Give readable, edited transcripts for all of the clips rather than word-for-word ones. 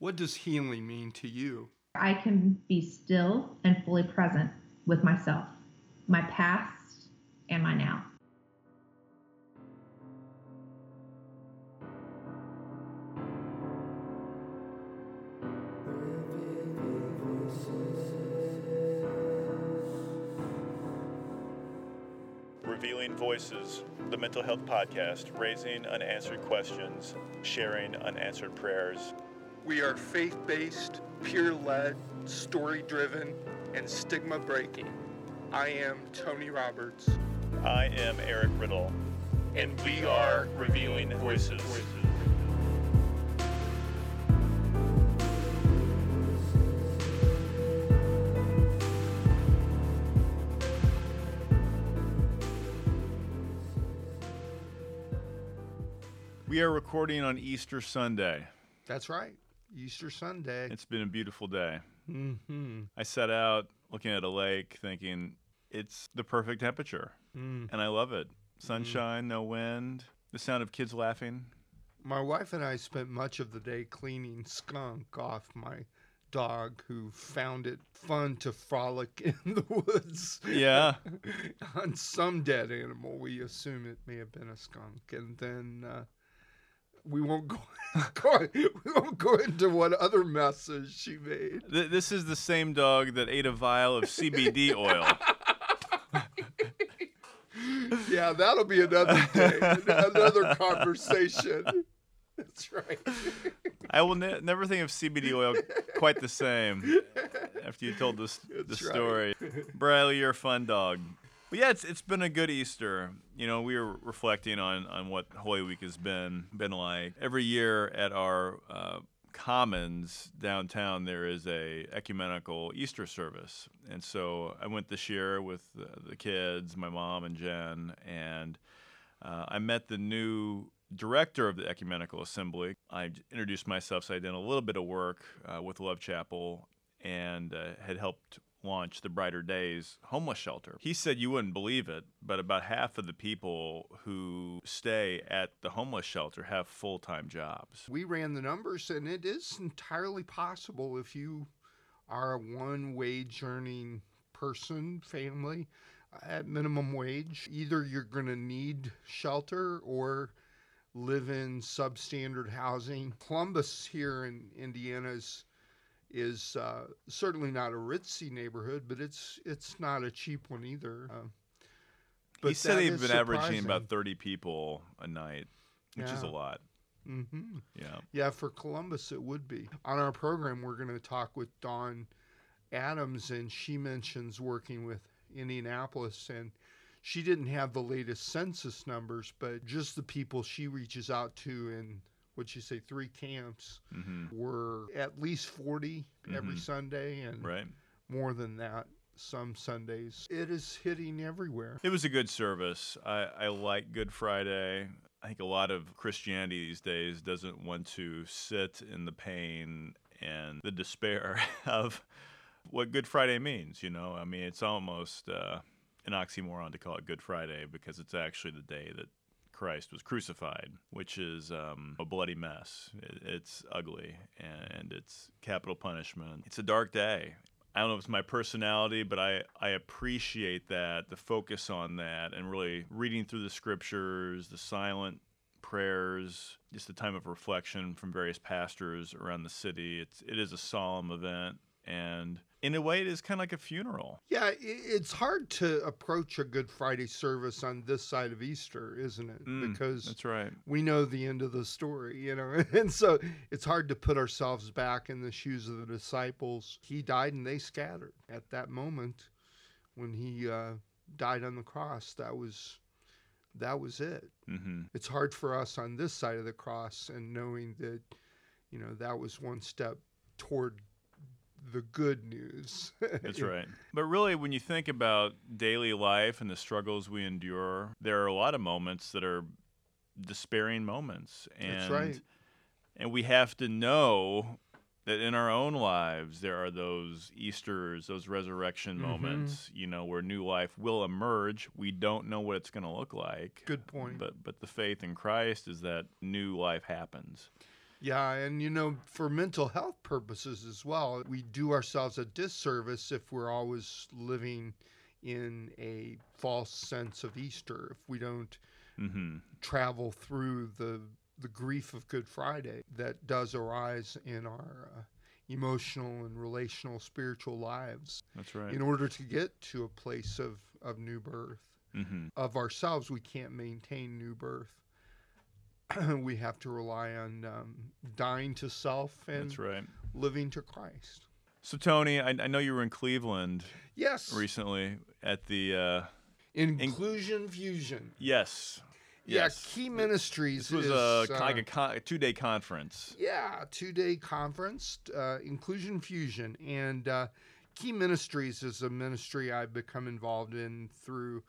What does healing mean to you? I can be still and fully present with myself, my past, and my now. Revealing Voices, the mental health podcast, raising unanswered questions, sharing unanswered prayers. We are faith-based, peer-led, story-driven, and stigma-breaking. I am Tony Roberts. I am Eric Riddle. And we are Revealing Voices. We are recording on Easter Sunday. That's right. Easter Sunday. It's been a beautiful day. Mm-hmm. I set out looking at a lake thinking it's the perfect temperature, and I love it. Sunshine, no wind, the sound of kids laughing. My wife and I spent much of the day cleaning skunk off my dog, who found it fun to frolic in the woods. Yeah. On some dead animal. We assume it may have been a skunk. And then... We won't go into what other messes she made. This is the same dog that ate a vial of CBD oil. Yeah, that'll be another day, another conversation. That's right. I will never think of CBD oil quite the same after you told this story. Briley, you're a fun dog. Well, yeah, it's been a good Easter. You know, we were reflecting on what Holy Week has been like. Every year at our commons downtown, there is a ecumenical Easter service. And so I went this year with the kids, my mom and Jen, and I met the new director of the Ecumenical Assembly. I introduced myself, so I'd done a little bit of work with Love Chapel and had helped launch the Brighter Days homeless shelter. He said you wouldn't believe it, but about half of the people who stay at the homeless shelter have full-time jobs. We ran the numbers, and it is entirely possible, if you are a one-wage earning person, family, at minimum wage, either you're going to need shelter or live in substandard housing. Columbus here in Indiana is certainly not a ritzy neighborhood, but it's not a cheap one either. But he said they've been averaging about 30 people a night, which is a lot. Mm-hmm. Yeah, for Columbus it would be. On our program, we're going to talk with Dawn Adams, and she mentions working with Indianapolis, and she didn't have the latest census numbers, but just the people she reaches out to in three camps, were at least 40 every Sunday, and more than that some Sundays. It is hitting everywhere. It was a good service. I like Good Friday. I think a lot of Christianity these days doesn't want to sit in the pain and the despair of what Good Friday means, you know? I mean, it's almost an oxymoron to call it Good Friday, because it's actually the day that Christ was crucified, which is a bloody mess. It's ugly, and it's capital punishment. It's a dark day. I don't know if it's my personality, but I appreciate that, the focus on that, and really reading through the scriptures, the silent prayers, just the time of reflection from various pastors around the city. It is a solemn event, and in a way, it is kind of like a funeral. Yeah, it's hard to approach a Good Friday service on this side of Easter, isn't it? Because that's right. We know the end of the story, you know, and so it's hard to put ourselves back in the shoes of the disciples. He died and they scattered. At that moment, when he died on the cross, that was it. Mm-hmm. It's hard for us on this side of the cross, and knowing that, you know, that was one step toward the good news. That's right. But really, when you think about daily life and the struggles we endure, there are a lot of moments that are despairing moments. And, that's right. And we have to know that in our own lives, there are those Easters, those resurrection moments, you know, where new life will emerge. We don't know what it's going to look like. Good point. But the faith in Christ is that new life happens. Yeah, and you know, for mental health purposes as well, we do ourselves a disservice if we're always living in a false sense of Easter, if we don't travel through the grief of Good Friday that does arise in our emotional and relational spiritual lives. That's right. In order to get to a place of new birth, of ourselves, we can't maintain new birth. We have to rely on dying to self and That's right. living to Christ. So, Tony, I know you were in Cleveland recently at the... Inclusion Fusion. Yes. Key Ministries. This was a 2-day conference. Yeah, 2-day conference, Inclusion Fusion. And Key Ministries is a ministry I've become involved in through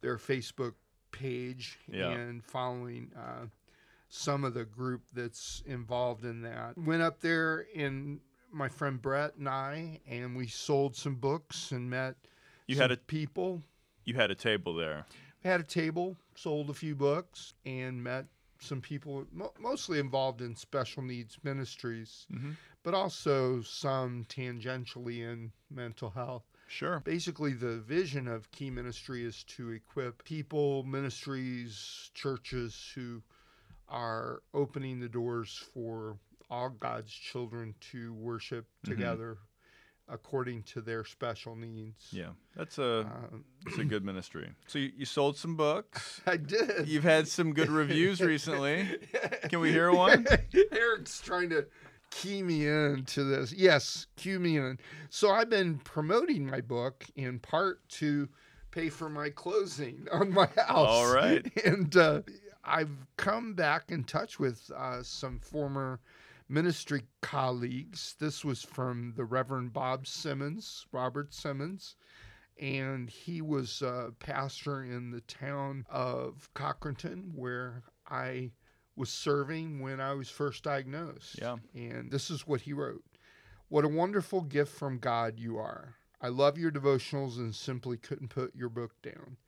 their Facebook page and following... some of the group that's involved in that. Went up there, and my friend Brett and I, and we sold some books and met people. You had a table there. We had a table, sold a few books, and met some people mostly involved in special needs ministries, but also some tangentially in mental health. Sure. Basically, the vision of Key Ministry is to equip people, ministries, churches who are opening the doors for all God's children to worship together according to their special needs. Yeah, that's a good ministry. So you sold some books. I did. You've had some good reviews recently. Can we hear one? Eric's trying to key me in to this. Yes, cue me in. So I've been promoting my book in part to pay for my closing on my house. All right. And... I've come back in touch with some former ministry colleagues. This was from the Reverend Bob Simmons, Robert Simmons, and he was a pastor in the town of Cochranton where I was serving when I was first diagnosed. Yeah. And this is what he wrote. What a wonderful gift from God you are. I love your devotionals and simply couldn't put your book down.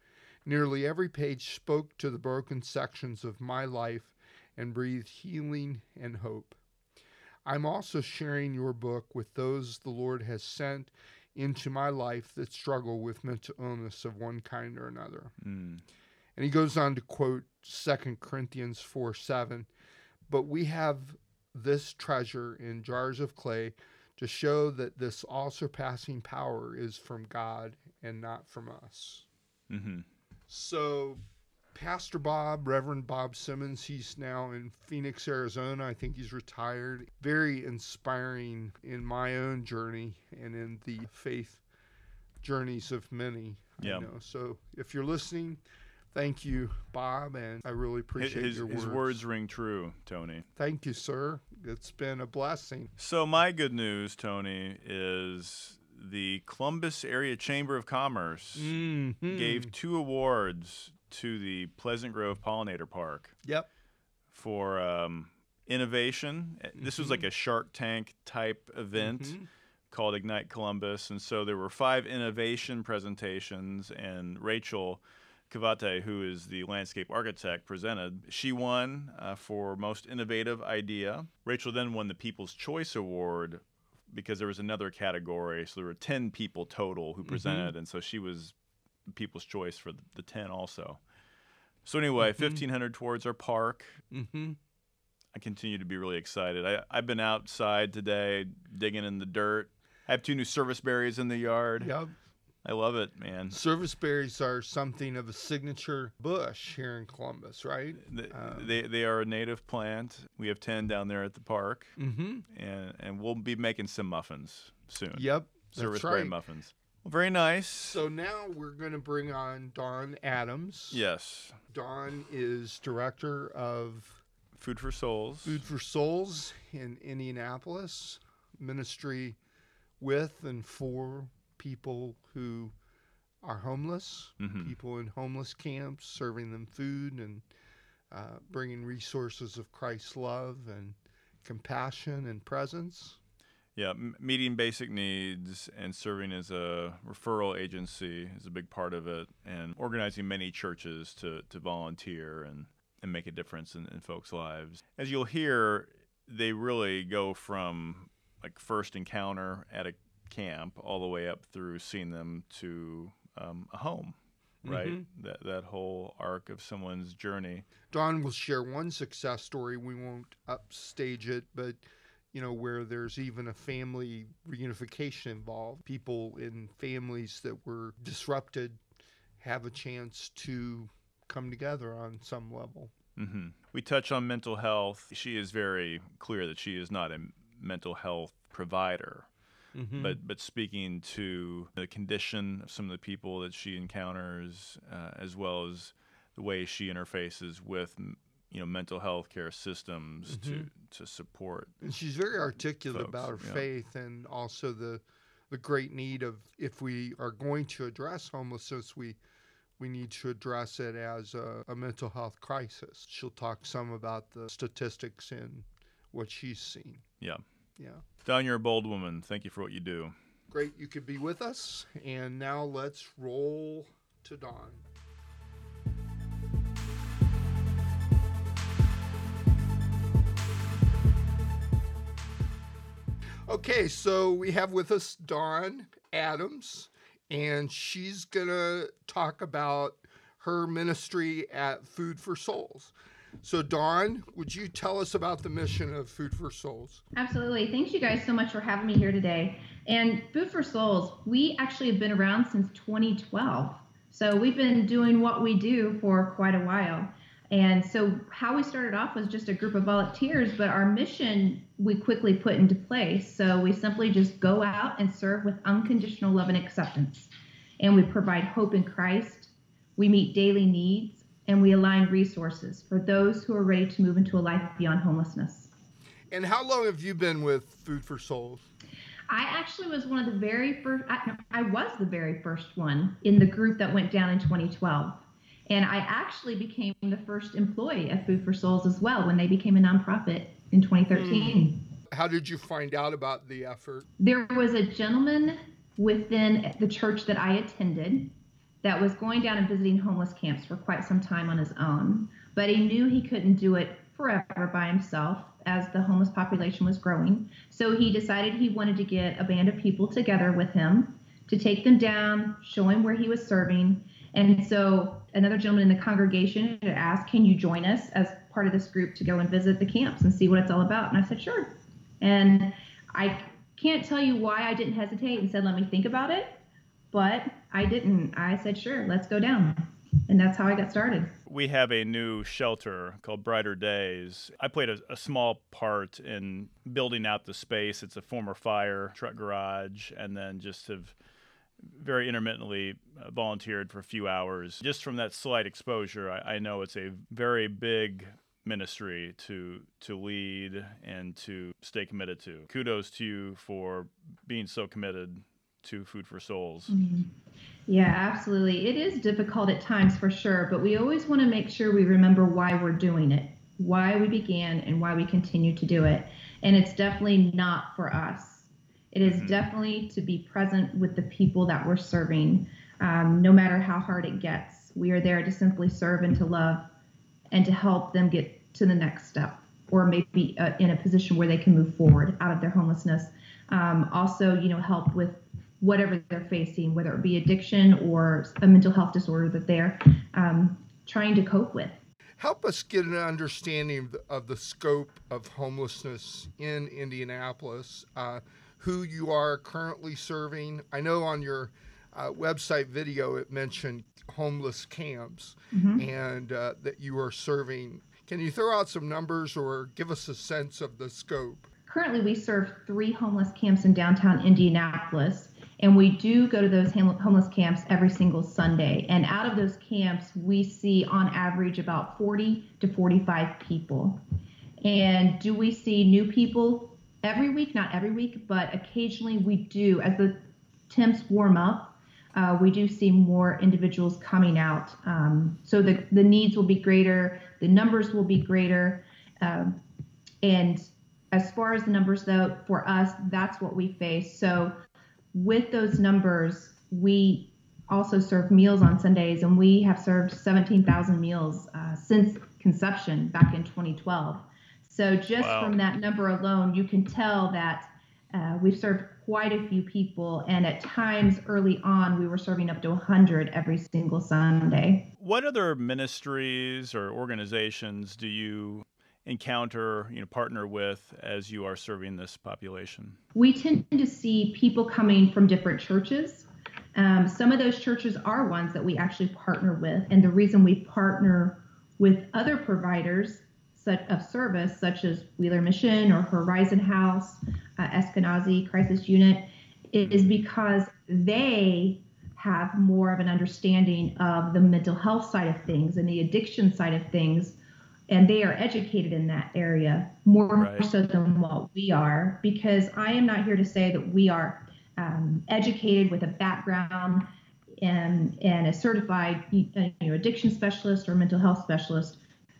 Nearly every page spoke to the broken sections of my life and breathed healing and hope. I'm also sharing your book with those the Lord has sent into my life that struggle with mental illness of one kind or another. Mm. And he goes on to quote 2 Corinthians 4:7, but we have this treasure in jars of clay to show that this all-surpassing power is from God and not from us. Mm-hmm. So Pastor Bob, Reverend Bob Simmons, he's now in Phoenix, Arizona. I think he's retired. Very inspiring in my own journey and in the faith journeys of many. Yeah. I know. So if you're listening, thank you, Bob, and I really appreciate your words. His words ring true, Tony. Thank you, sir. It's been a blessing. So my good news, Tony, is... the Columbus Area Chamber of Commerce gave 2 awards to the Pleasant Grove Pollinator Park. Yep. For innovation. This was like a Shark Tank type event called Ignite Columbus. And so there were 5 innovation presentations, and Rachel Cavate, who is the landscape architect, presented. She won for most innovative idea. Rachel then won the People's Choice Award because there was another category, so there were 10 people total who presented, and so she was people's choice for the 10 also. So anyway, 1,500 towards our park. I continue to be really excited. I've been outside today digging in the dirt. I have 2 new service berries in the yard. Yep. I love it, man. Service berries are something of a signature bush here in Columbus, right? They are a native plant. We have 10 down there at the park, and we'll be making some muffins soon. Yep, service berry muffins. Well, very nice. So now we're going to bring on Dawn Adams. Yes. Dawn is director of Food for Souls in Indianapolis, ministry with and for people who are homeless, people in homeless camps, serving them food and bringing resources of Christ's love and compassion and presence. Yeah, meeting basic needs and serving as a referral agency is a big part of it, and organizing many churches to volunteer and make a difference in folks' lives. As you'll hear, they really go from like first encounter at a camp all the way up through seeing them to a home, right? Mm-hmm. That whole arc of someone's journey. Dawn will share one success story. We won't upstage it, but you know, where there's even a family reunification involved. People in families that were disrupted have a chance to come together on some level. Mm-hmm. We touch on mental health. She is very clear that she is not a mental health provider, mm-hmm. but speaking to the condition of some of the people that she encounters, as well as the way she interfaces with mental health care systems mm-hmm. to support. And she's very articulate folks, about her faith, and also the great need of, if we are going to address homelessness, we need to address it as a mental health crisis. She'll talk some about the statistics and what she's seen. Yeah. Yeah. Dawn, you're a bold woman. Thank you for what you do. Great. You could be with us. And now let's roll to Dawn. Okay, so we have with us Dawn Adams, and she's going to talk about her ministry at Food for Souls. So Dawn, would you tell us about the mission of Food for Souls? Absolutely. Thanks you guys so much for having me here today. And Food for Souls, we actually have been around since 2012. So we've been doing what we do for quite a while. And so how we started off was just a group of volunteers, but our mission we quickly put into place. So we simply just go out and serve with unconditional love and acceptance. And we provide hope in Christ. We meet daily needs, and we align resources for those who are ready to move into a life beyond homelessness. And how long have you been with Food for Souls? I actually was one of the very first, I was the very first one in the group that went down in 2012. And I actually became the first employee at Food for Souls as well when they became a nonprofit in 2013. How did you find out about the effort? There was a gentleman within the church that I attended that was going down and visiting homeless camps for quite some time on his own, but he knew he couldn't do it forever by himself as the homeless population was growing. So he decided he wanted to get a band of people together with him to take them down, show him where he was serving. And so another gentleman in the congregation asked, can you join us as part of this group to go and visit the camps and see what it's all about? And I said, sure. And I can't tell you why I didn't hesitate and said, let me think about it. But I didn't. I said, sure, let's go down. And that's how I got started. We have a new shelter called Brighter Days. I played a small part in building out the space. It's a former fire truck garage, and then just have very intermittently volunteered for a few hours. Just from that slight exposure, I know it's a very big ministry to lead and to stay committed to. Kudos to you for being so committed to Food for Souls. Mm-hmm. Yeah, absolutely. It is difficult at times for sure, but we always want to make sure we remember why we're doing it, why we began, and why we continue to do it. And it's definitely not for us. It is definitely to be present with the people that we're serving, no matter how hard it gets. We are there to simply serve and to love and to help them get to the next step, or maybe in a position where they can move forward out of their homelessness. Also, help with whatever they're facing, whether it be addiction or a mental health disorder that they're trying to cope with. Help us get an understanding of the scope of homelessness in Indianapolis. Who you are currently serving. I know on your website video it mentioned homeless camps mm-hmm. and that you are serving. Can you throw out some numbers or give us a sense of the scope? Currently we serve 3 homeless camps in downtown Indianapolis, and we do go to those homeless camps every single Sunday. And out of those camps we see on average about 40 to 45 people. And do we see new people? Every week, not every week, but occasionally we do. As the temps warm up, we do see more individuals coming out. So the needs will be greater, the numbers will be greater. And as far as the numbers, though, for us, that's what we face. So with those numbers, we also serve meals on Sundays, and we have served 17,000 meals since conception back in 2012. So just from that number alone, you can tell that we've served quite a few people. And at times early on, we were serving up to 100 every single Sunday. What other ministries or organizations do you encounter, partner with as you are serving this population? We tend to see people coming from different churches. Some of those churches are ones that we actually partner with. And the reason we partner with other providers of service, such as Wheeler Mission or Horizon House, Eskenazi Crisis Unit, is because they have more of an understanding of the mental health side of things and the addiction side of things. And they are educated in that area more so than what we are, because I am not here to say that we are educated with a background and a certified addiction specialist or mental health specialist.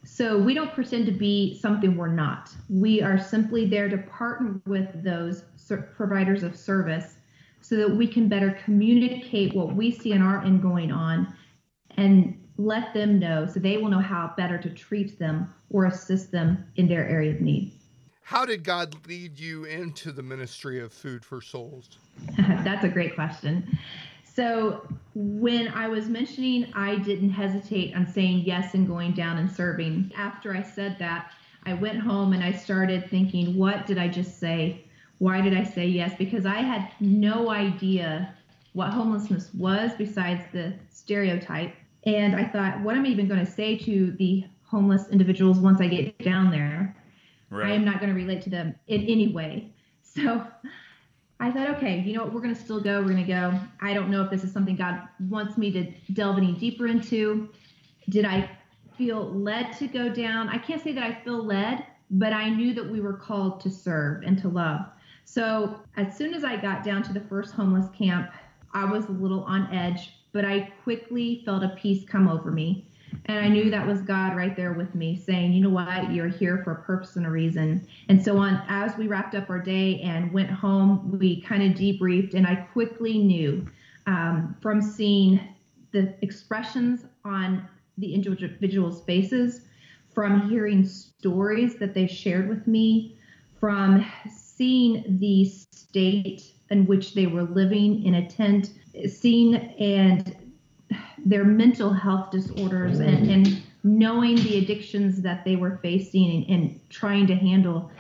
So we don't pretend to be something we're not. We are simply there to partner with those providers of service so that we can better communicate what we see in our end going on and let them know so they will know how better to treat them or assist them in their area of need. How did God lead you into the ministry of Food for Souls? That's a great question. So when I was mentioning, I didn't hesitate on saying yes and going down and serving. After I said that, I went home and I started thinking, what did I just say? Why did I say yes? Because I had no idea what homelessness was besides the stereotype. And I thought, what am I even going to say to the homeless individuals once I get down there? Right. I am not going to relate to them in any way. So I thought, okay, you know what, we're going to still go. We're going to go. I don't know if this is something God wants me to delve any deeper into. Did I feel led to go down? I can't say that I feel led, but I knew that we were called to serve and to love. So as soon as I got down to the first homeless camp, I was a little on edge, but I quickly felt a peace come over me. And I knew that was God right there with me saying, you know what, you're here for a purpose and a reason. And so on, as we wrapped up our day and went home, we kind of debriefed, and I quickly knew from seeing the expressions on the individual's faces, from hearing stories that they shared with me, from seeing the state in which they were living in a tent, seeing and their mental health disorders and knowing the addictions that they were facing and trying to handle,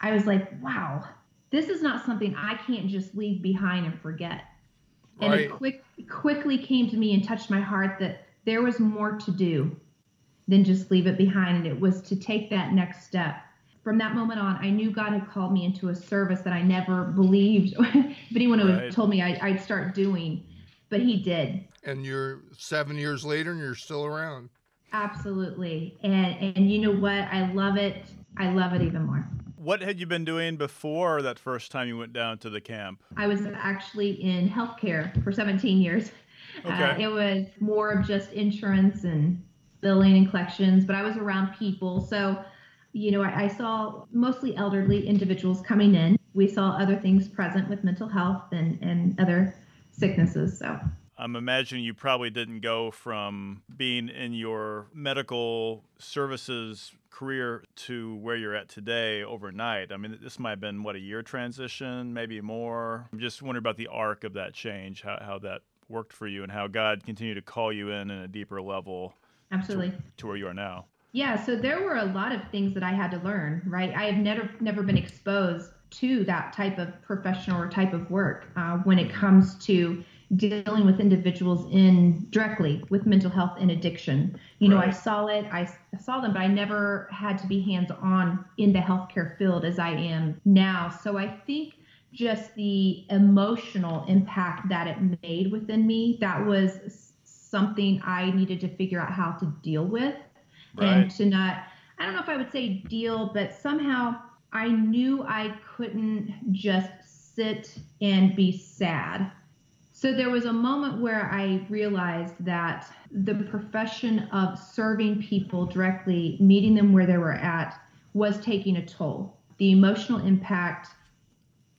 I was like, wow, this is not something I can't just leave behind and forget. And it quickly came to me and touched my heart that there was more to do than just leave it behind. And it was to take that next step. From that moment on, I knew God had called me into a service that I never believed if anyone would have told me I'd start doing, but he did. And you're 7 years later and you're still around. Absolutely. And you know what? I love it. I love it even more. What had you been doing before that first time you went down to the camp? I was actually in healthcare for 17 years. Okay. It was more of just insurance and billing and collections, but I was around people. So, I saw mostly elderly individuals coming in. We saw other things present with mental health and other sicknesses. So I'm imagining you probably didn't go from being in your medical services career to where you're at today overnight. I mean, this might have been, a year transition, maybe more. I'm just wondering about the arc of that change, how that worked for you and how God continued to call you in at a deeper level. Absolutely. To where you are now. Yeah, so there were a lot of things that I had to learn, right? I have never been exposed to that type of professional or type of work when it comes to dealing with individuals directly with mental health and addiction. I saw it, I saw them, but I never had to be hands-on in the healthcare field as I am now. So I think just the emotional impact that it made within me, that was something I needed to figure out how to deal with. Right. And to not, I don't know if I would say deal, but somehow I knew I couldn't just sit and be sad. So there was a moment where I realized that the profession of serving people directly, meeting them where they were at, was taking a toll. The emotional impact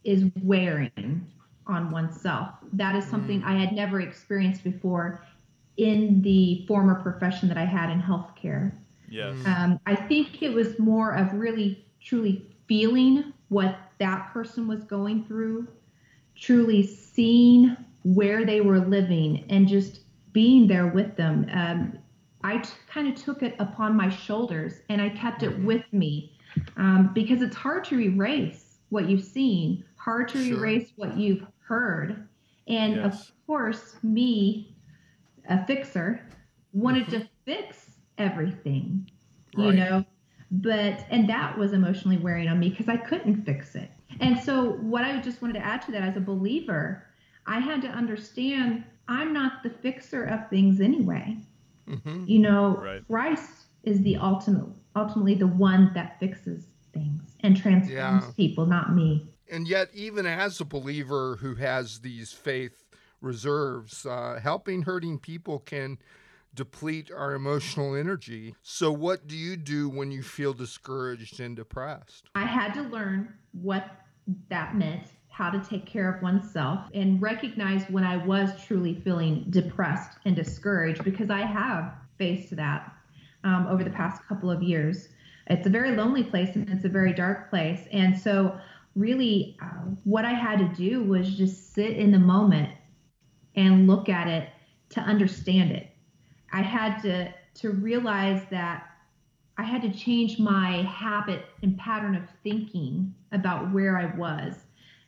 is wearing on oneself. That is something I had never experienced before in the former profession that I had in healthcare. Yes. I think it was more of really truly feeling what that person was going through, truly seeing where they were living and just being there with them. I kind of took it upon my shoulders and I kept it with me because it's hard to erase what you've seen, hard to erase what you've heard. And of course, me, a fixer, wanted to fix everything, you know, and that was emotionally wearing on me because I couldn't fix it. And so what I just wanted to add to that, as a believer, I had to understand I'm not the fixer of things anyway. You know, Christ is the ultimately the one that fixes things and transforms people, not me. And yet, even as a believer who has these faith reserves, helping hurting people can deplete our emotional energy. So what do you do when you feel discouraged and depressed? I had to learn what that meant, how to take care of oneself, and recognize when I was truly feeling depressed and discouraged, because I have faced that over the past couple of years. It's a very lonely place and it's a very dark place. And so really what I had to do was just sit in the moment and look at it to understand it. I had to realize that I had to change my habit and pattern of thinking about where I was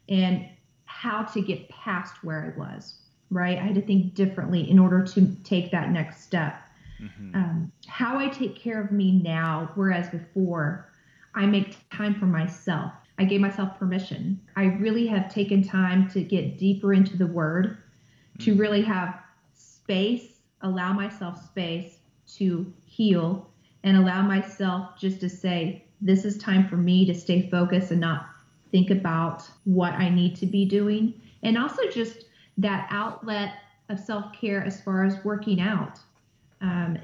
and how to get past where I was, right? I had to think differently in order to take that next step. How I take care of me now, whereas before, I make time for myself. I gave myself permission. I really have taken time to get deeper into the Word, to really have space, allow myself space to heal, and allow myself just to say, this is time for me to stay focused and not think about what I need to be doing. And also just that outlet of self-care as far as working out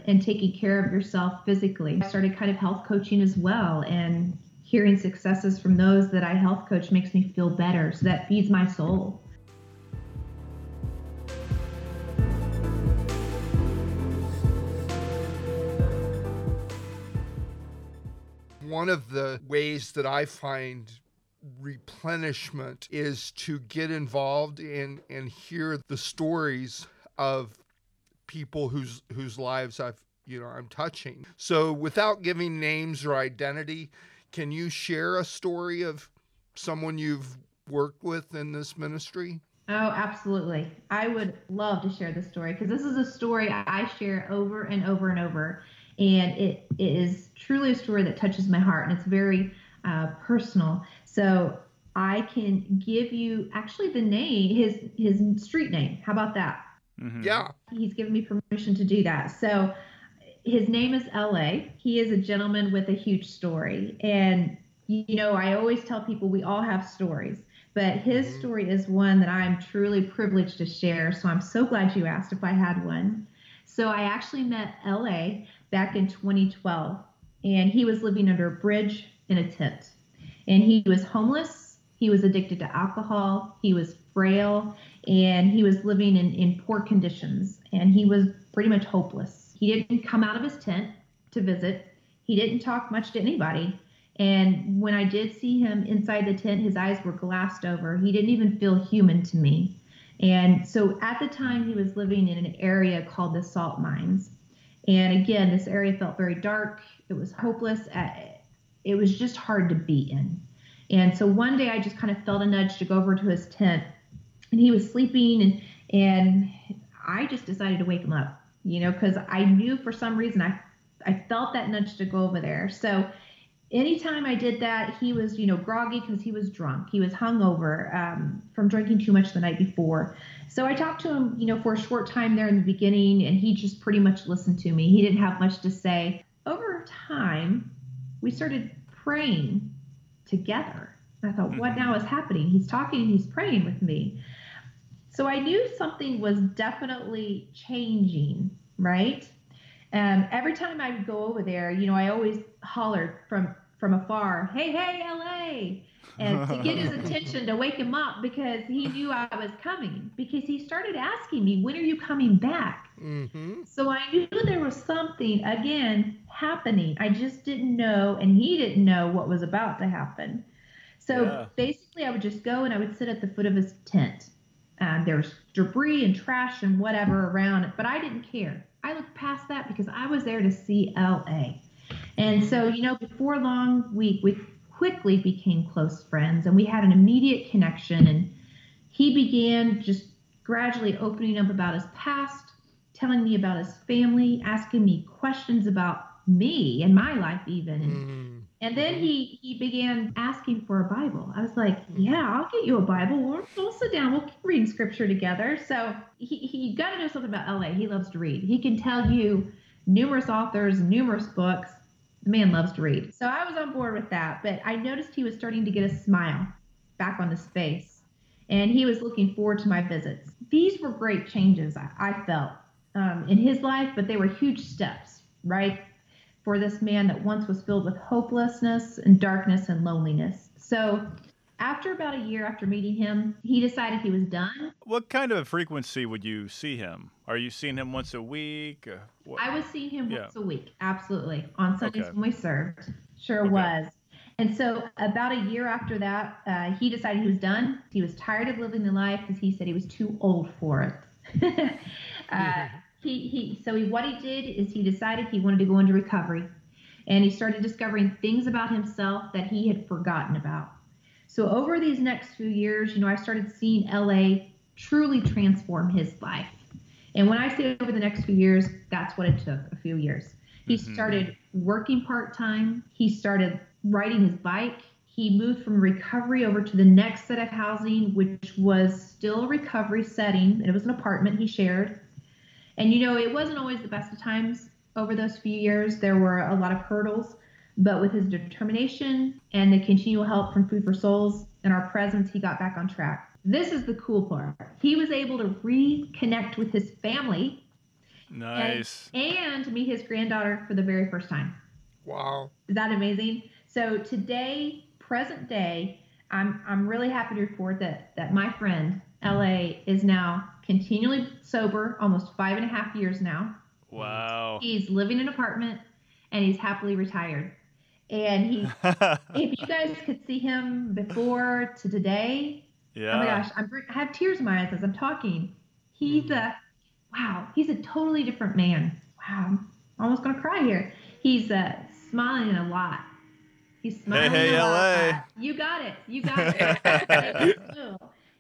and taking care of yourself physically. I started kind of health coaching as well, and hearing successes from those that I health coach makes me feel better. So that feeds my soul. One of the ways that I find replenishment is to get involved in and hear the stories of people whose lives I'm touching. So without giving names or identity, can you share a story of someone you've worked with in this ministry? Oh, absolutely. I would love to share this story because this is a story I share over and over and over. And it is truly a story that touches my heart, and it's very personal. So I can give you actually the name, his street name. How about that? Yeah. He's given me permission to do that. So his name is L.A. He is a gentleman with a huge story. And, you know, I always tell people we all have stories, but his story is one that I'm truly privileged to share. So I'm so glad you asked if I had one. So I actually met L.A. back in 2012, and he was living under a bridge in a tent. And he was homeless, he was addicted to alcohol, he was frail, and he was living in poor conditions, and he was pretty much hopeless. He didn't come out of his tent to visit, he didn't talk much to anybody, and when I did see him inside the tent, his eyes were glassed over. He didn't even feel human to me. And so at the time, he was living in an area called the salt mines. And again, this area felt very dark. It was hopeless. It was just hard to be in. And so one day I just kind of felt a nudge to go over to his tent, and he was sleeping, and I just decided to wake him up, you know, because I knew for some reason I felt that nudge to go over there. So anytime I did that, he was, you know, groggy because he was drunk. He was hungover from drinking too much the night before. So I talked to him, you know, for a short time there in the beginning, and he just pretty much listened to me. He didn't have much to say. Over time, we started praying together. And I thought, what now is happening? He's talking, he's praying with me. So I knew something was definitely changing, right? Every time I would go over there, you know, I always hollered from afar, hey, hey, LA. and to get his attention, to wake him up, because he knew I was coming, because he started asking me, when are you coming back? Mm-hmm. So I knew there was something, again, happening. I just didn't know, and he didn't know what was about to happen. So basically I would just go and I would sit at the foot of his tent. There was debris and trash and whatever around it, but I didn't care. I looked past that because I was there to see L.A. And so, you know, before long, we quickly became close friends, and we had an immediate connection. And he began just gradually opening up about his past, telling me about his family, asking me questions about me and my life even. And then he began asking for a Bible. I was like, yeah, I'll get you a Bible. We'll sit down. We'll keep reading scripture together. So he got to know something about L.A. He loves to read. He can tell you numerous authors, numerous books. The man loves to read. So I was on board with that. But I noticed he was starting to get a smile back on his face. And he was looking forward to my visits. These were great changes, I felt, in his life. But they were huge steps, right? For this man that once was filled with hopelessness and darkness and loneliness. So after about a year after meeting him, he decided he was done. What kind of frequency would you see him? Are you seeing him once a week? I was seeing him once a week, absolutely. On Sundays when we served, was. And so about a year after that, he decided he was done. He was tired of living the life because he said he was too old for it. What he did is he decided he wanted to go into recovery, and he started discovering things about himself that he had forgotten about. So over these next few years, you know, I started seeing LA truly transform his life. And when I say over the next few years, that's what it took, a few years. He started working part-time. He started riding his bike. He moved from recovery over to the next set of housing, which was still a recovery setting. It was an apartment he shared. And, you know, it wasn't always the best of times over those few years. There were a lot of hurdles, but with his determination and the continual help from Food for Souls and our presence, he got back on track. This is the cool part. He was able to reconnect with his family. Nice. And meet his granddaughter for the very first time. Wow. Is that amazing? So today, present day, I'm really happy to report that my friend, L.A., is now continually sober, almost 5.5 years now. Wow. He's living in an apartment, and he's happily retired. And he, if you guys could see him before to today, oh my gosh, I have tears in my eyes as I'm talking. He's a totally different man. Wow, I'm almost going to cry here. He's smiling a lot. He's smiling a lot. LA. You got it.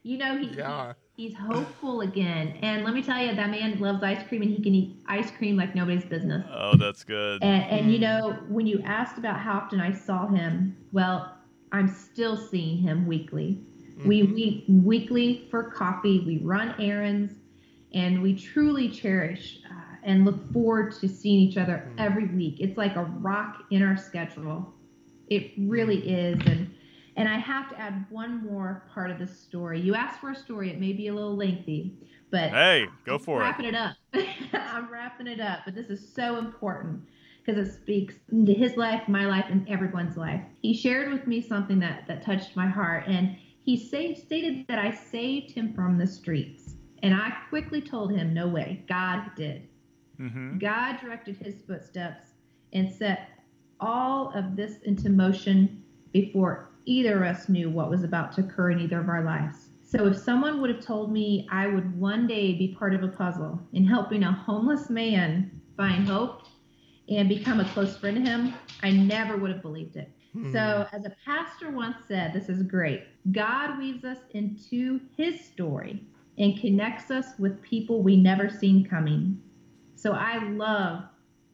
You know, he's hopeful again. And let me tell you, that man loves ice cream, and he can eat ice cream like nobody's business. Oh, that's good. And you know, when you asked about how often I saw him, well, I'm still seeing him weekly. Mm-hmm. We meet weekly for coffee. We run errands, and we truly cherish and look forward to seeing each other every week. It's like a rock in our schedule. It really is. And I have to add one more part of the story. You asked for a story. It may be a little lengthy, but hey, go for it. I'm wrapping it up. But this is so important because it speaks to his life, my life, and everyone's life. He shared with me something that touched my heart. And he stated that I saved him from the streets. And I quickly told him, no way. God did. Mm-hmm. God directed his footsteps and set all of this into motion before either of us knew what was about to occur in either of our lives. So if someone would have told me I would one day be part of a puzzle in helping a homeless man find hope and become a close friend to him, I never would have believed it. So as a pastor once said, this is great. God weaves us into his story and connects us with people we never seen coming. So I love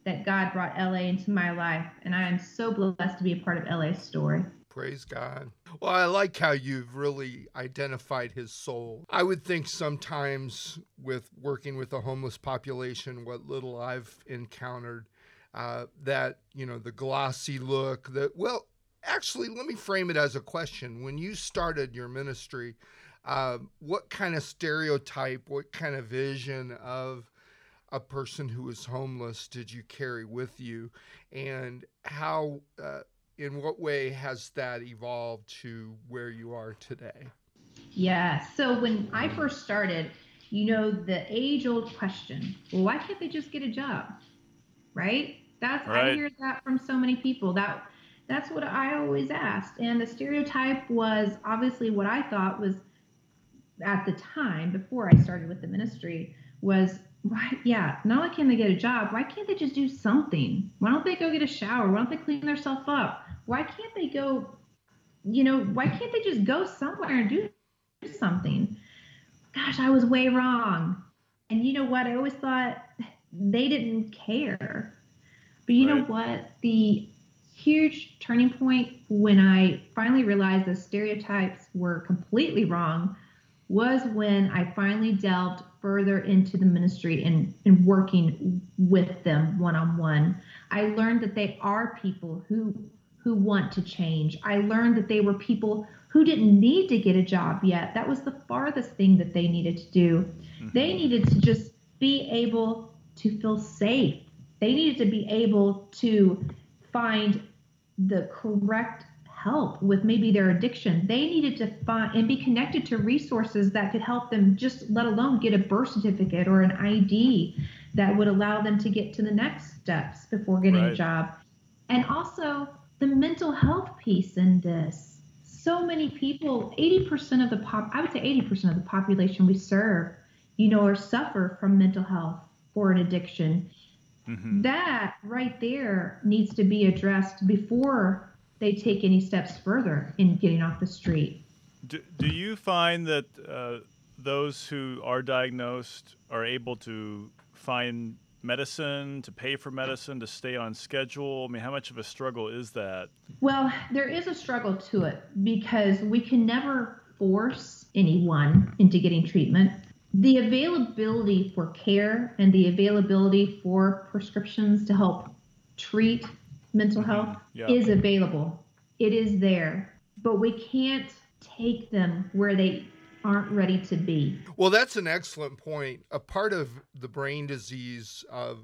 that God brought LA into my life, and I am so blessed to be a part of LA's story. Praise God. Well, I like how you've really identified his soul. I would think sometimes with working with the homeless population, what little I've encountered, that, you know, the glossy look that, well, actually, let me frame it as a question. When you started your ministry, what kind of stereotype, what kind of vision of a person who is homeless did you carry with you? And how in what way has that evolved to where you are today? Yeah. So when I first started, you know, the age-old question, well, why can't they just get a job? Right? I hear that from so many people. That's what I always asked. And the stereotype was obviously what I thought was at the time before I started with the ministry was, why? Yeah, not only can they get a job, why can't they just do something? Why don't they go get a shower? Why don't they clean themselves up? Why can't they go, why can't they just go somewhere and do something? Gosh, I was way wrong. And you know what? I always thought they didn't care. But you know what? The huge turning point when I finally realized the stereotypes were completely wrong was when I finally delved further into the ministry and working with them one-on-one. I learned that they are people who want to change. I learned that they were people who didn't need to get a job yet. That was the farthest thing that they needed to do. Mm-hmm. They needed to just be able to feel safe. They needed to be able to find the correct help with maybe their addiction. They needed to find and be connected to resources that could help them, just let alone get a birth certificate or an ID that would allow them to get to the next steps before getting a job. And also the mental health piece in this. So many people, 80% of the population we serve, or suffer from mental health or an addiction. Mm-hmm. That right there needs to be addressed before they take any steps further in getting off the street. Do you find that those who are diagnosed are able to find medicine, to pay for medicine, to stay on schedule? I mean, how much of a struggle is that? Well, there is a struggle to it because we can never force anyone into getting treatment. The availability for care and the availability for prescriptions to help treat mental health is available. It is there, but we can't take them where they aren't ready to be. Well, that's an excellent point. A part of the brain disease of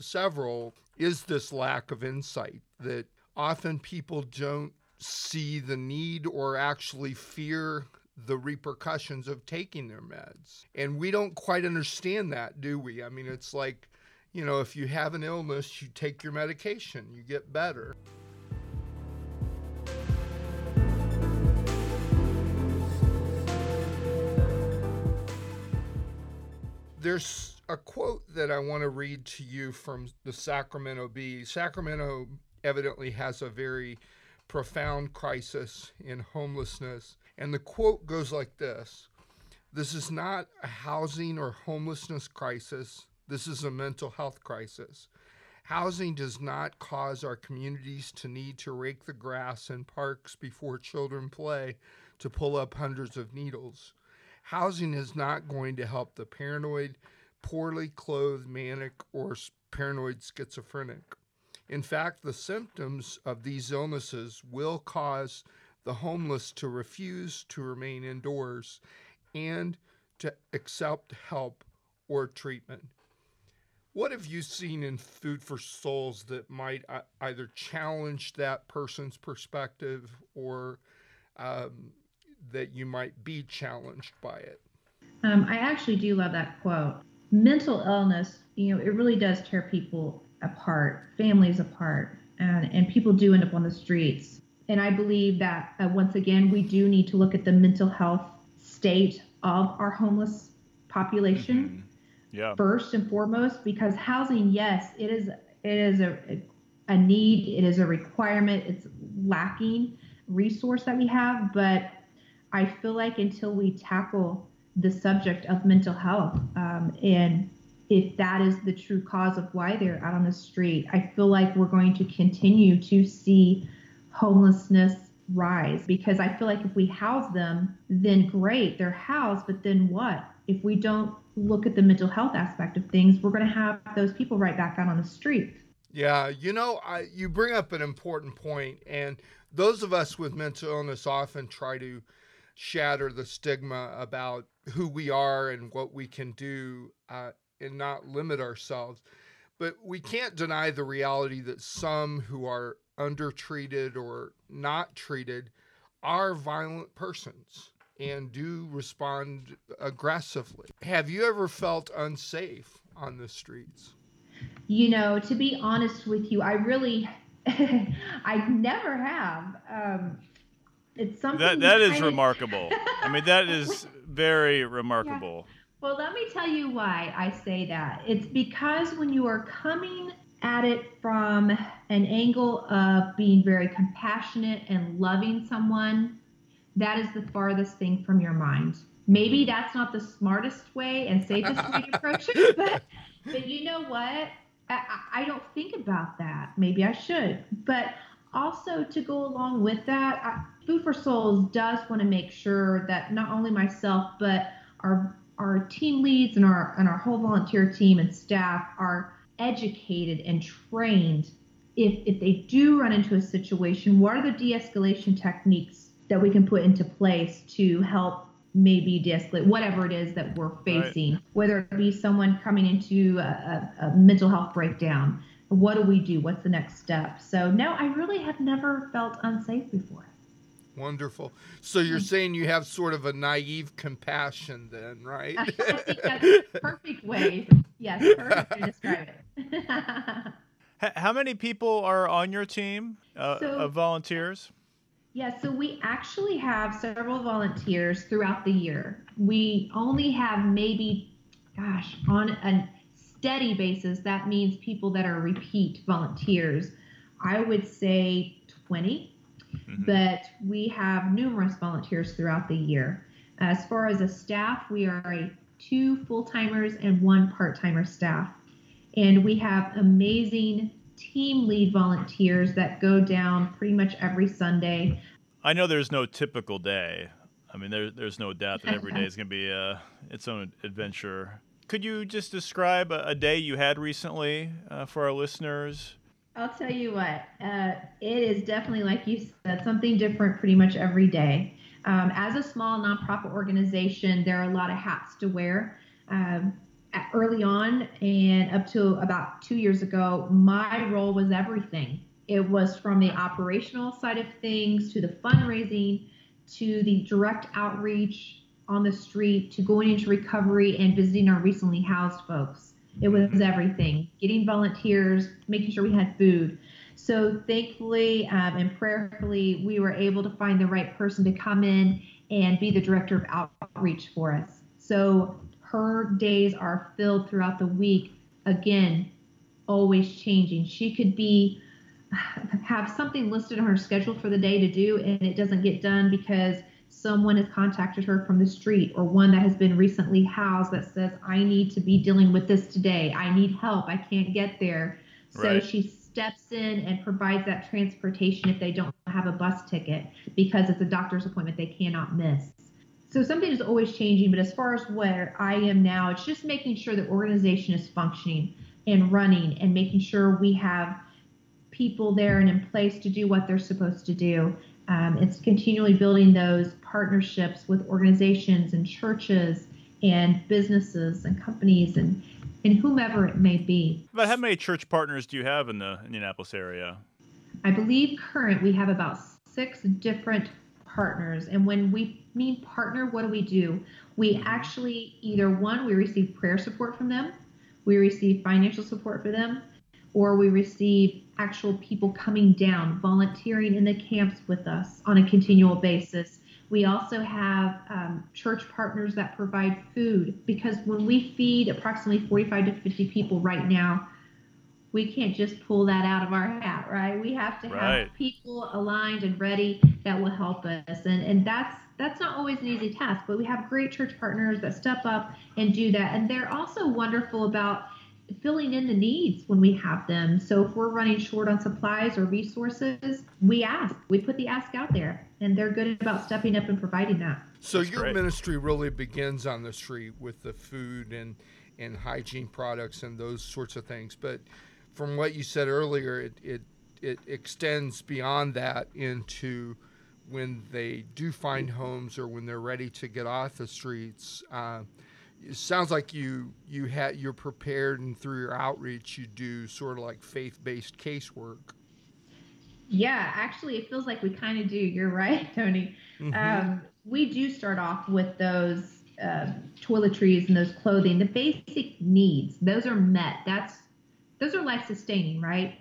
several is this lack of insight that often people don't see the need or actually fear the repercussions of taking their meds. And we don't quite understand that, do we? I mean, it's like, if you have an illness, you take your medication, you get better. There's a quote that I want to read to you from the Sacramento Bee. Sacramento evidently has a very profound crisis in homelessness. And the quote goes like this: "This is not a housing or homelessness crisis. This is a mental health crisis. Housing does not cause our communities to need to rake the grass in parks before children play to pull up hundreds of needles. Housing is not going to help the paranoid, poorly clothed manic or paranoid schizophrenic. In fact, the symptoms of these illnesses will cause the homeless to refuse to remain indoors and to accept help or treatment." What have you seen in Food for Souls that might either challenge that person's perspective or that you might be challenged by it? I actually do love that quote. Mental illness, it really does tear people apart, families apart, and people do end up on the streets. And I believe that, once again, we do need to look at the mental health state of our homeless population first and foremost, because housing, yes, it is a need, it is a requirement, it's lacking resource that we have, but I feel like until we tackle the subject of mental health, and if that is the true cause of why they're out on the street, I feel like we're going to continue to see homelessness rise, because I feel like if we house them, then great, they're housed, but then what? If we don't look at the mental health aspect of things, we're going to have those people right back out on the street. Yeah, you bring up an important point, and those of us with mental illness often try to shatter the stigma about who we are and what we can do and not limit ourselves. But we can't deny the reality that some who are undertreated or not treated are violent persons and do respond aggressively. Have you ever felt unsafe on the streets? You know, to be honest with you, I really, I never have. It's something that is remarkable. I mean, that is very remarkable. Yeah. Well, let me tell you why I say that. It's because when you are coming at it from an angle of being very compassionate and loving someone, that is the farthest thing from your mind. Maybe that's not the smartest way and safest way to approach it, but you know what? I don't think about that. Maybe I should. But also to go along with that, Food for Souls does want to make sure that not only myself, but our team leads and our whole volunteer team and staff are educated and trained. If they do run into a situation, what are the de-escalation techniques that we can put into place to help maybe de-escalate whatever it is that we're facing, right, whether it be someone coming into a mental health breakdown? What do we do? What's the next step? So no, I really have never felt unsafe before. Wonderful. So you're saying you have sort of a naive compassion then, right? I think that's the perfect way. Yes, perfect way to describe it. How many people are on your team of volunteers? Yeah, so we actually have several volunteers throughout the year. We only have maybe, on a steady basis, that means people that are repeat volunteers, I would say 20. Mm-hmm. But we have numerous volunteers throughout the year. As far as a staff, we are two full-timers and one part-timer staff. And we have amazing team lead volunteers that go down pretty much every Sunday. I know there's no typical day. I mean, there's no doubt that every day is going to be its own adventure. Could you just describe a day you had recently for our listeners? I'll tell you what, it is definitely, like you said, something different pretty much every day. As a small nonprofit organization, there are a lot of hats to wear. Early on and up to about 2 years ago, my role was everything. It was from the operational side of things to the fundraising to the direct outreach on the street to going into recovery and visiting our recently housed folks. It was everything, getting volunteers, making sure we had food. So thankfully and prayerfully, we were able to find the right person to come in and be the director of outreach for us. So her days are filled throughout the week, again, always changing. She could have something listed on her schedule for the day to do, and it doesn't get done because someone has contacted her from the street, or one that has been recently housed that says, I need to be dealing with this today. I need help. I can't get there. So right, she steps in and provides that transportation if they don't have a bus ticket, because it's a doctor's appointment they cannot miss. So something is always changing. But as far as where I am now, it's just making sure the organization is functioning and running and making sure we have people there and in place to do what they're supposed to do. It's continually building those partnerships with organizations and churches and businesses and companies and whomever it may be. But how many church partners do you have in the Indianapolis area? I believe we have about 6 different partners. And when we mean partner, what do? We actually we receive prayer support from them, we receive financial support for them, or we receive actual people coming down, volunteering in the camps with us on a continual basis. We also have church partners that provide food, because when we feed approximately 45 to 50 people right now, we can't just pull that out of our hat, right? We have to have people aligned and ready that will help us. And that's not always an easy task, but we have great church partners that step up and do that. And they're also wonderful about filling in the needs when we have them. So if we're running short on supplies or resources, we put the ask out there, and they're good about stepping up and providing that. So that's your great. Ministry really begins on the street with the food and hygiene products and those sorts of things. But from what you said earlier, it extends beyond that into when they do find homes or when they're ready to get off the streets. It sounds like you're prepared, and through your outreach, you do sort of like faith-based casework. Yeah, actually, it feels like we kind of do. You're right, Tony. Mm-hmm. We do start off with those toiletries and those clothing, the basic needs. Those are met. Those are life-sustaining, right?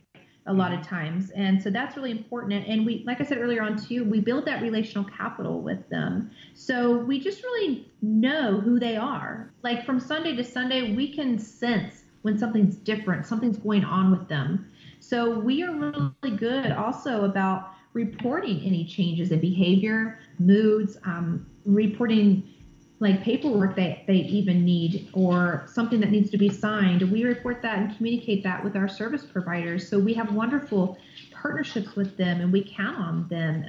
A lot of times. And so that's really important. And we, like I said earlier on too, we build that relational capital with them. So we just really know who they are. Like from Sunday to Sunday, we can sense when something's different, something's going on with them. So we are really good also about reporting any changes in behavior, moods, reporting like paperwork that they even need or something that needs to be signed. We report that and communicate that with our service providers. So we have wonderful partnerships with them and we count on them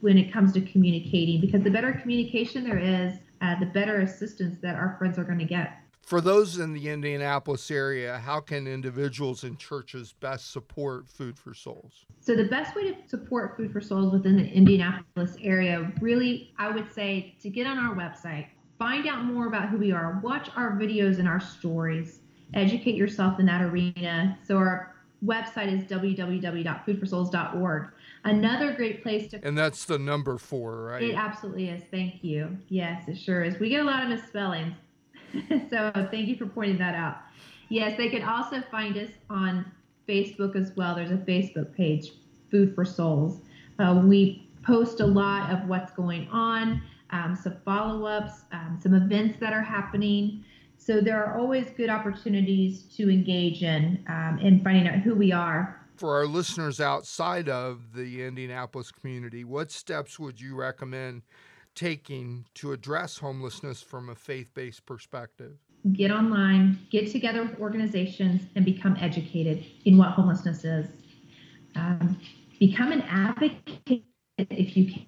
when it comes to communicating, because the better communication there is, the better assistance that our friends are going to get. For those in the Indianapolis area, how can individuals and churches best support Food for Souls? So the best way to support Food for Souls within the Indianapolis area, really, I would say to get on our website. Find out more about who we are. Watch our videos and our stories. Educate yourself in that arena. So our website is www.foodforsouls.org. Another great place to... And that's the number 4, right? It absolutely is. Thank you. Yes, it sure is. We get a lot of misspellings. So thank you for pointing that out. Yes, they can also find us on Facebook as well. There's a Facebook page, Food for Souls. We post a lot of what's going on. Some follow-ups, some events that are happening. So there are always good opportunities to engage in finding out who we are. For our listeners outside of the Indianapolis community, what steps would you recommend taking to address homelessness from a faith-based perspective? Get online, get together with organizations, and become educated in what homelessness is. Become an advocate if you can.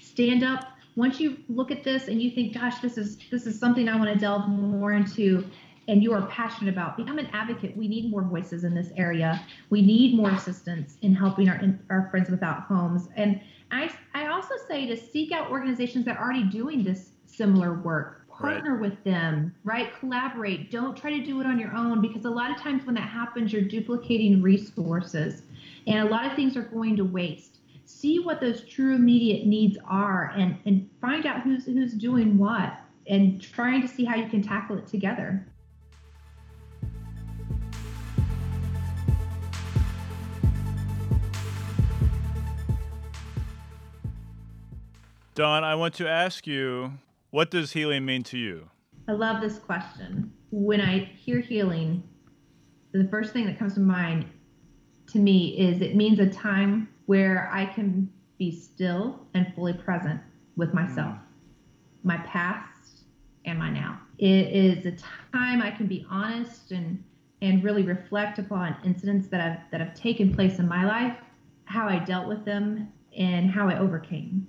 Stand up. Once you look at this and you think, gosh, this is something I want to delve more into and you are passionate about, become an advocate. We need more voices in this area. We need more assistance in helping our friends without homes. And I also say to seek out organizations that are already doing this similar work. Partner right. with them, right? Collaborate. Don't try to do it on your own, because a lot of times when that happens, you're duplicating resources and a lot of things are going to waste. See what those true immediate needs are and find out who's doing what and trying to see how you can tackle it together. Dawn, I want to ask you, what does healing mean to you? I love this question. When I hear healing, the first thing that comes to mind to me is it means a time where I can be still and fully present with myself, my past, and my now. It is a time I can be honest and really reflect upon incidents that have taken place in my life, how I dealt with them, and how I overcame.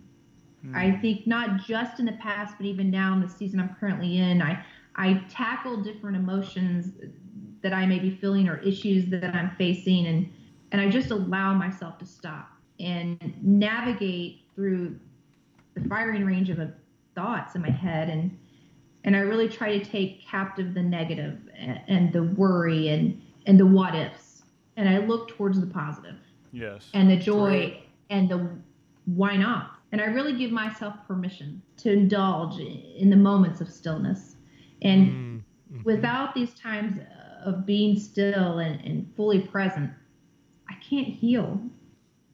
I think not just in the past, but even now in the season I'm currently in, I tackle different emotions that I may be feeling or issues that I'm facing, and I just allow myself to stop and navigate through the firing range of thoughts in my head. And I really try to take captive the negative and the worry and the what ifs. And I look towards the positive. Yes. And the joy right. and the why not. And I really give myself permission to indulge in the moments of stillness. And mm-hmm. without these times of being still and fully present, I can't heal.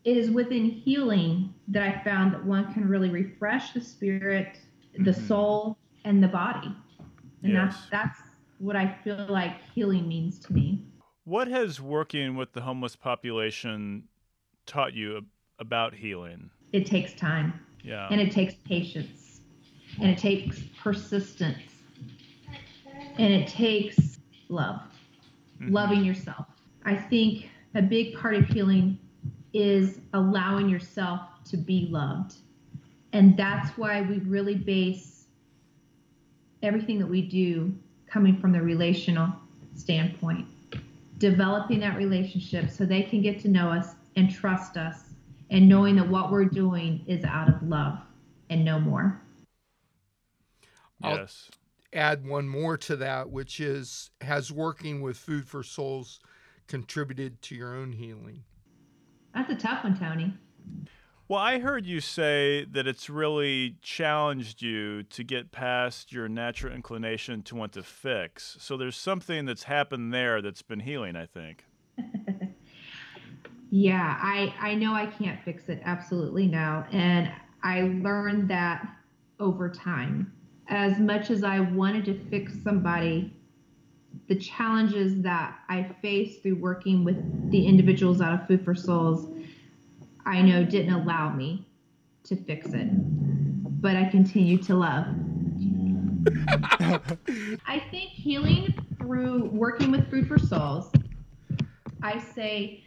It is within healing that I found that one can really refresh the spirit, the mm-hmm. soul, and the body. And yes. that's what I feel like healing means to me. What has working with the homeless population taught you about healing? It takes time. Yeah. And it takes patience. And it takes persistence. And it takes love. Mm-hmm. Loving yourself. I think a big part of healing is allowing yourself to be loved. And that's why we really base everything that we do coming from the relational standpoint, developing that relationship so they can get to know us and trust us and knowing that what we're doing is out of love and no more. Yes. I'll add one more to that, which is, has working with Food for Souls contributed to your own healing? That's a tough one, Tony. Well, I heard you say that it's really challenged you to get past your natural inclination to want to fix. So there's something that's happened there that's been healing, I think. Yeah, I know I can't fix it. Absolutely no. And I learned that over time. As much as I wanted to fix somebody, the challenges that I faced through working with the individuals out of Food for Souls, I know didn't allow me to fix it, but I continued to love. I think healing through working with Food for Souls, I say,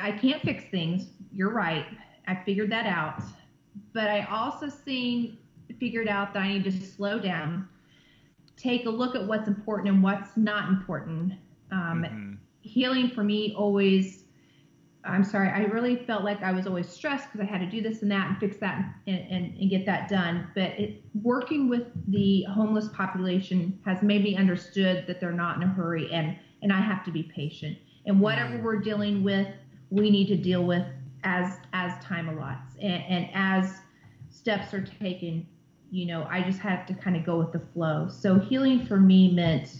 I can't fix things. You're right. I figured that out. But I also figured out that I need to slow down, take a look at what's important and what's not important. Healing for me always, I really felt like I was always stressed because I had to do this and that and fix that and get that done. But working with the homeless population has made me understood that they're not in a hurry and I have to be patient. And whatever we're dealing with, we need to deal with as time allots and as steps are taken. You know, I just have to kind of go with the flow. So healing for me meant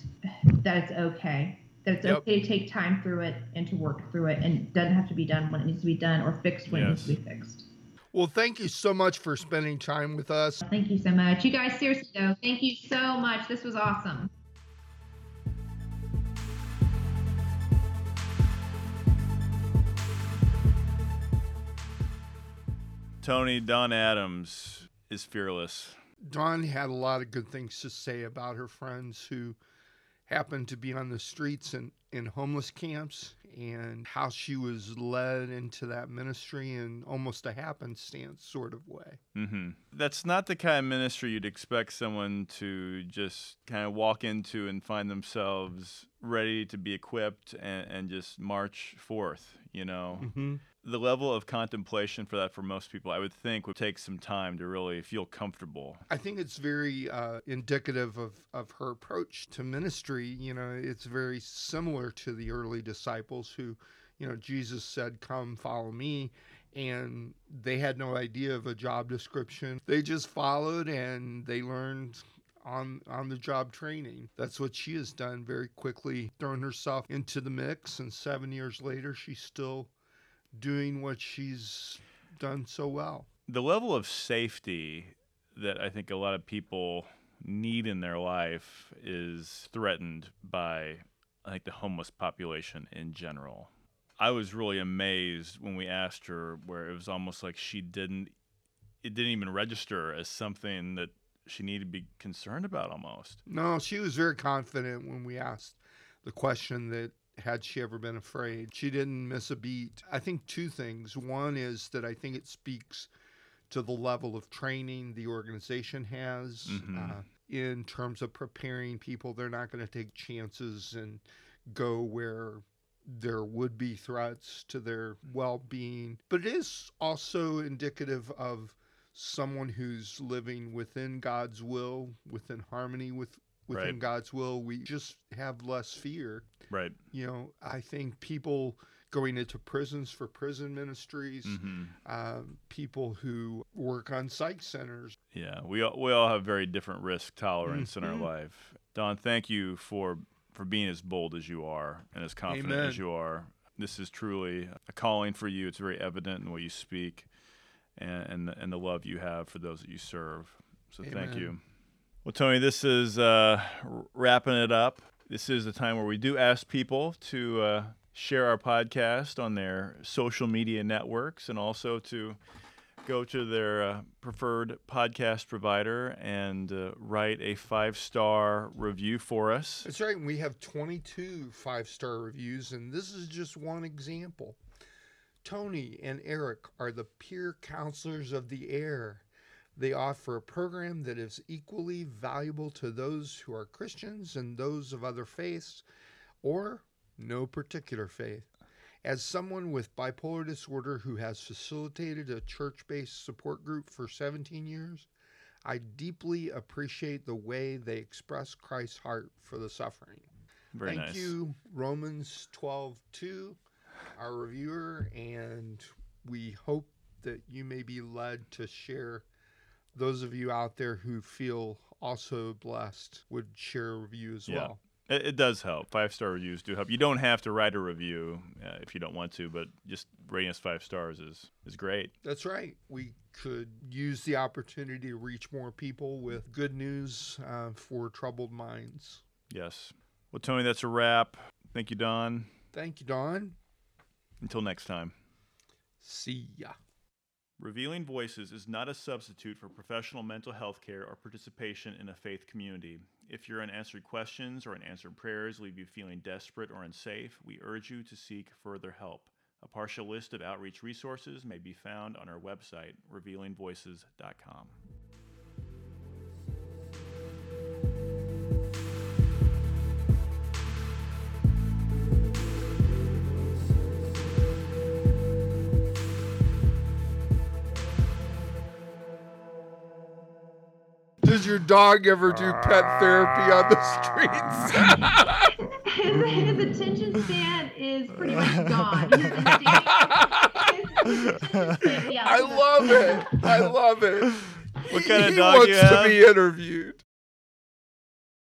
that it's okay. That it's okay to take time through it and to work through it, and it doesn't have to be done when it needs to be done or fixed when it needs to be fixed. Well, thank you so much for spending time with us. Thank you so much. You guys, seriously though, thank you so much. This was awesome. Tony, Dawn Adams is fearless. Dawn had a lot of good things to say about her friends who happened to be on the streets and in homeless camps, and how she was led into that ministry in almost a happenstance sort of way. Mm-hmm. That's not the kind of ministry you'd expect someone to just kind of walk into and find themselves ready to be equipped and just march forth, you know. Mm-hmm. The level of contemplation for that for most people, I would think, would take some time to really feel comfortable. I think it's very indicative of her approach to ministry. You know, it's very similar to the early disciples who, you know, Jesus said, "Come, follow me." And they had no idea of a job description. They just followed and they learned on the job training. That's what she has done, very quickly thrown herself into the mix. And 7 years later, she's still doing what she's done so well. The level of safety that I think a lot of people need in their life is threatened by, I think, the homeless population in general. I was really amazed when we asked her, where it was almost like it didn't even register as something that she needed to be concerned about almost. No, she was very confident when we asked the question that had she ever been afraid. She didn't miss a beat. I think two things. One is that I think it speaks to the level of training the organization has in terms of preparing people. They're not going to take chances and go where there would be threats to their well-being. But it is also indicative of someone who's living within God's will, within harmony with within God's will. We just have less fear. Right. You know, I think people going into prisons for prison ministries, people who work on psych centers. Yeah, we all have very different risk tolerance in our life. Dawn, thank you for being as bold as you are and as confident as you are. This is truly a calling for you. It's very evident in what you speak and the love you have for those that you serve. So thank you. Well, Tony, this is wrapping it up. This is the time where we do ask people to share our podcast on their social media networks, and also to go to their preferred podcast provider and write a 5-star review for us. That's right. We have 22 5-star reviews, and this is just one example. Tony and Eric are the peer counselors of the air. They offer a program that is equally valuable to those who are Christians and those of other faiths, or no particular faith. As someone with bipolar disorder who has facilitated a church-based support group for 17 years, I deeply appreciate the way they express Christ's heart for the suffering. Very nice. Thank you, Romans 12:2. our reviewer, and we hope that you may be led to share. Those of you out there who feel also blessed would share a review as well. It does help. 5-star reviews do help. You don't have to write a review if you don't want to, but just rating us 5 stars is great. That's right. We could use the opportunity to reach more people with good news for troubled minds. Yes. Well, Tony, that's a wrap. Thank you, Don. Thank you, Don. Until next time. See ya. Revealing Voices is not a substitute for professional mental health care or participation in a faith community. If your unanswered questions or unanswered prayers leave you feeling desperate or unsafe, we urge you to seek further help. A partial list of outreach resources may be found on our website, revealingvoices.com. Does your dog ever do pet therapy on the streets? His attention span is pretty much gone. I love it. What kind of dog you have? He wants to be interviewed.